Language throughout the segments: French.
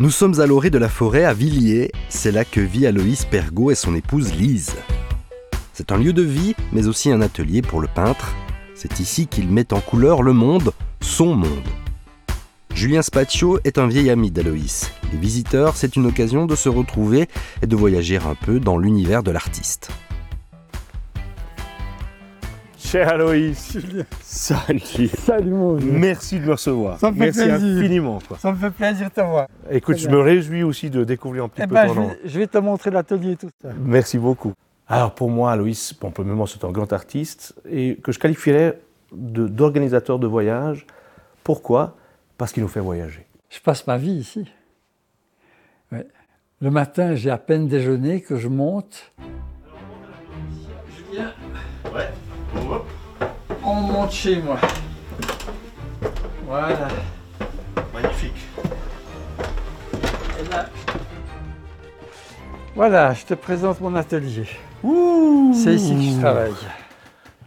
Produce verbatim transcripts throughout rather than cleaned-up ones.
Nous sommes à l'orée de la forêt, à Villiers. C'est là que vit Aloïs Pergot et son épouse Lise. C'est un lieu de vie, mais aussi un atelier pour le peintre. C'est ici qu'il met en couleur le monde, son monde. Julien Spaccio est un vieil ami d'Aloïs. Les visiteurs, c'est une occasion de se retrouver et de voyager un peu dans l'univers de l'artiste. Cher Aloïs, salut. Salut mon Dieu. Merci de me recevoir. Ça me fait Merci plaisir. infiniment. Quoi. Ça me fait plaisir de te voir. Écoute, je me réjouis aussi de découvrir un petit eh peu ben, ton nom. Je vais te montrer l'atelier et tout ça. Merci beaucoup. Alors pour moi, Aloïs, on peut me mentionner c'est un grand artiste et que je qualifierais de, d'organisateur de voyage. Pourquoi ? Parce qu'il nous fait voyager. Je passe ma vie ici. Ouais. Le matin, j'ai à peine déjeuné que je monte. Julien. Ouais. On monte chez moi. Voilà. Magnifique. Et là... Voilà, je te présente mon atelier. Ouh, c'est ici que je travaille.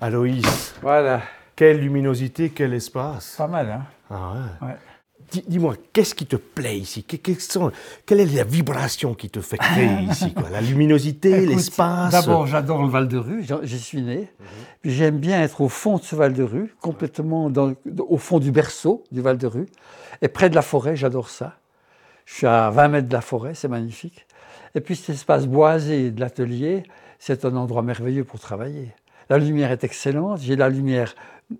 Aloïs. Voilà. Quelle luminosité, quel espace. Pas mal, hein. Ah ouais. Ouais. D- dis-moi, qu'est-ce qui te plaît ici ? Qu'est-ce, Quelle est la vibration qui te fait créer ici quoi ? La luminosité, écoute, l'espace. D'abord, j'adore le Val-de-Rue, j'y suis né. Mmh. Puis j'aime bien être au fond de ce Val-de-Rue, complètement dans, au fond du berceau du Val-de-Rue. Et près de la forêt, j'adore ça. Je suis à vingt mètres de la forêt, c'est magnifique. Et puis cet espace boisé de l'atelier, c'est un endroit merveilleux pour travailler. La lumière est excellente, j'ai la lumière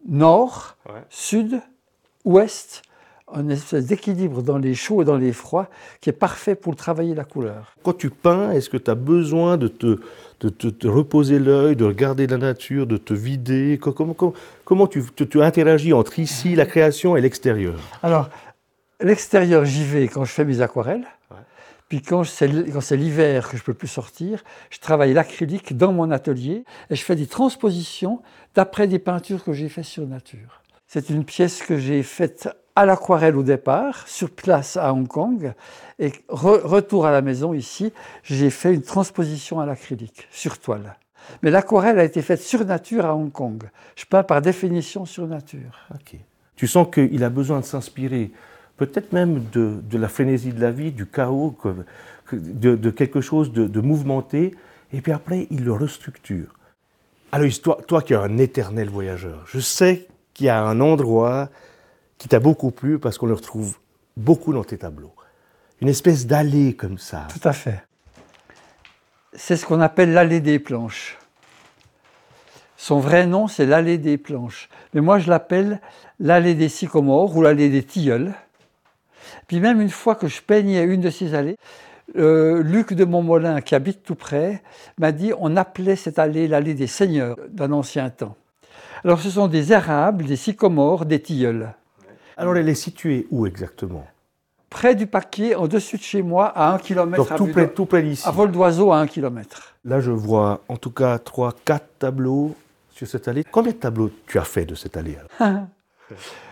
nord, ouais. sud, ouest, un espèce d'équilibre dans les chauds et dans les froids qui est parfait pour travailler la couleur. Quand tu peins, est-ce que tu as besoin de te, de, de, de reposer l'œil, de regarder la nature, de te vider ? Comment, comment, comment tu, tu, tu interagis entre ici, la création et l'extérieur ? Alors, l'extérieur, j'y vais quand je fais mes aquarelles. Ouais. Puis quand c'est, quand c'est l'hiver que je ne peux plus sortir, je travaille l'acrylique dans mon atelier et je fais des transpositions d'après des peintures que j'ai faites sur nature. C'est une pièce que j'ai faite à l'aquarelle au départ, sur place à Hong Kong, et re- retour à la maison ici, j'ai fait une transposition à l'acrylique, sur toile. Mais l'aquarelle a été faite sur nature à Hong Kong. Je peins par définition sur nature. Okay. Tu sens qu'il a besoin de s'inspirer, peut-être même de, de la frénésie de la vie, du chaos, de, de quelque chose de, de mouvementé, et puis après, il le restructure. Aloïs, toi, toi qui es un éternel voyageur, je sais qu'il y a un endroit qui t'a beaucoup plu parce qu'on le retrouve beaucoup dans tes tableaux. Une espèce d'allée comme ça. Tout à fait. C'est ce qu'on appelle l'allée des planches. Son vrai nom, c'est l'allée des planches. Mais moi, je l'appelle l'allée des sycomores ou l'allée des tilleuls. Puis même une fois que je peignais une de ces allées, euh, Luc de Montmolin, qui habite tout près, m'a dit on appelait cette allée l'allée des seigneurs d'un ancien temps. Alors ce sont des érables, des sycomores, des tilleuls. Alors, elle est située où exactement ? Près du Paquier, en dessus de chez moi, à un kilomètre. Donc, à tout, près, tout près d'ici. À vol d'oiseau, à un kilomètre. Là, je vois en tout cas trois, quatre tableaux sur cette allée. Combien de tableaux tu as fait de cette allée alors ?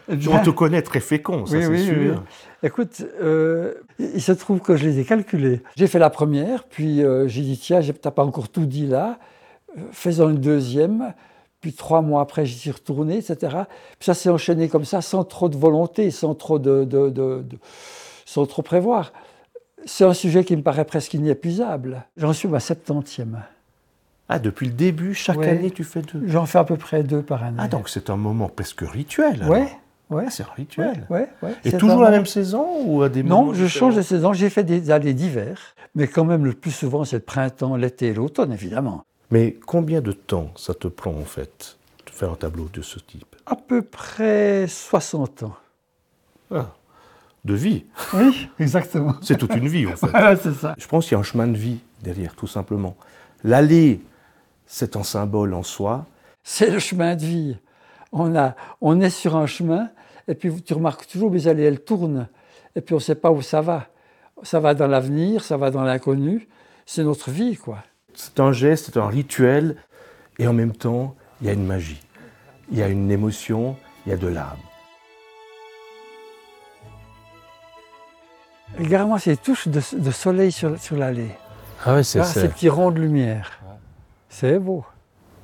Bien, on te connaît très fécond, ça oui, c'est oui, sûr. Oui. Écoute, euh, il se trouve que je les ai calculés. J'ai fait la première, puis euh, j'ai dit tiens, t'as pas encore tout dit là, euh, fais-en une deuxième. Puis trois mois après, j'y suis retourné, et cetera. Puis ça s'est enchaîné comme ça, sans trop de volonté, sans trop, de, de, de, de, sans trop prévoir. C'est un sujet qui me paraît presque inépuisable. J'en suis ma septantième. Ah, depuis le début, chaque ouais. année, tu fais deux ? J'en fais à peu près deux par année. Ah, donc c'est un moment presque rituel. Oui, ouais. ah, c'est un rituel. Ouais, ouais, ouais. Et c'est toujours la même saison ou à des moments ? Non, je change de saison. J'ai fait des allées d'hiver, mais quand même, le plus souvent, c'est le printemps, l'été et l'automne, évidemment. Mais combien de temps ça te prend, en fait, de faire un tableau de ce type ? À peu près soixante ans. Ah, de vie. Oui, exactement. C'est toute une vie, en fait. Voilà, c'est ça. Je pense qu'il y a un chemin de vie derrière, tout simplement. L'allée, c'est un symbole en soi. C'est le chemin de vie. On, a, on est sur un chemin, et puis tu remarques toujours, les allées, elles tournent, et puis on ne sait pas où ça va. Ça va dans l'avenir, ça va dans l'inconnu. C'est notre vie, quoi. C'est un geste, c'est un rituel, et en même temps, il y a une magie. Il y a une émotion, il y a de l'âme. Regarde-moi ces touches de, de soleil sur, sur l'allée. Ah ouais, c'est ça. Ces petits rangs de lumière. Ouais. C'est beau.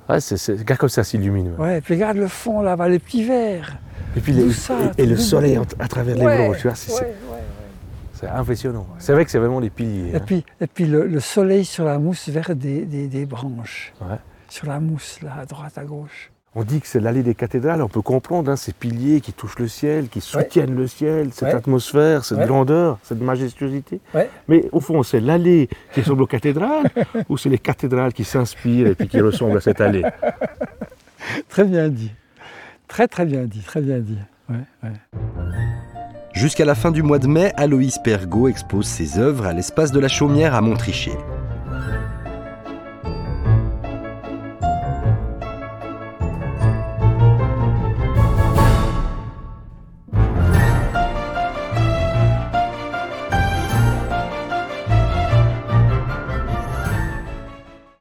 Ouais, c'est, c'est... Regarde comme ça, c'est lumineux. Ouais, et puis regarde le fond, là, les petits verts. Et puis les, ça, et, et le soleil à travers ouais, les branches, tu vois, c'est, ouais, c'est... Ouais, ouais. C'est impressionnant. C'est vrai que c'est vraiment des piliers. Et hein. puis, et puis le, le soleil sur la mousse vers des, des, des branches. Ouais. Sur la mousse, là, à droite, à gauche. On dit que c'est l'allée des cathédrales, on peut comprendre, hein, ces piliers qui touchent le ciel, qui soutiennent ouais. le ciel, cette ouais. atmosphère, cette ouais. grandeur, cette majestuosité. Ouais. Mais au fond, c'est l'allée qui ressemble aux cathédrales ou c'est les cathédrales qui s'inspirent et puis qui ressemblent à cette allée? Très bien dit. Très très bien dit, très bien dit. Ouais, ouais. Jusqu'à la fin du mois de mai, Aloïs Pergot expose ses œuvres à l'espace de la Chaumière à Montricher.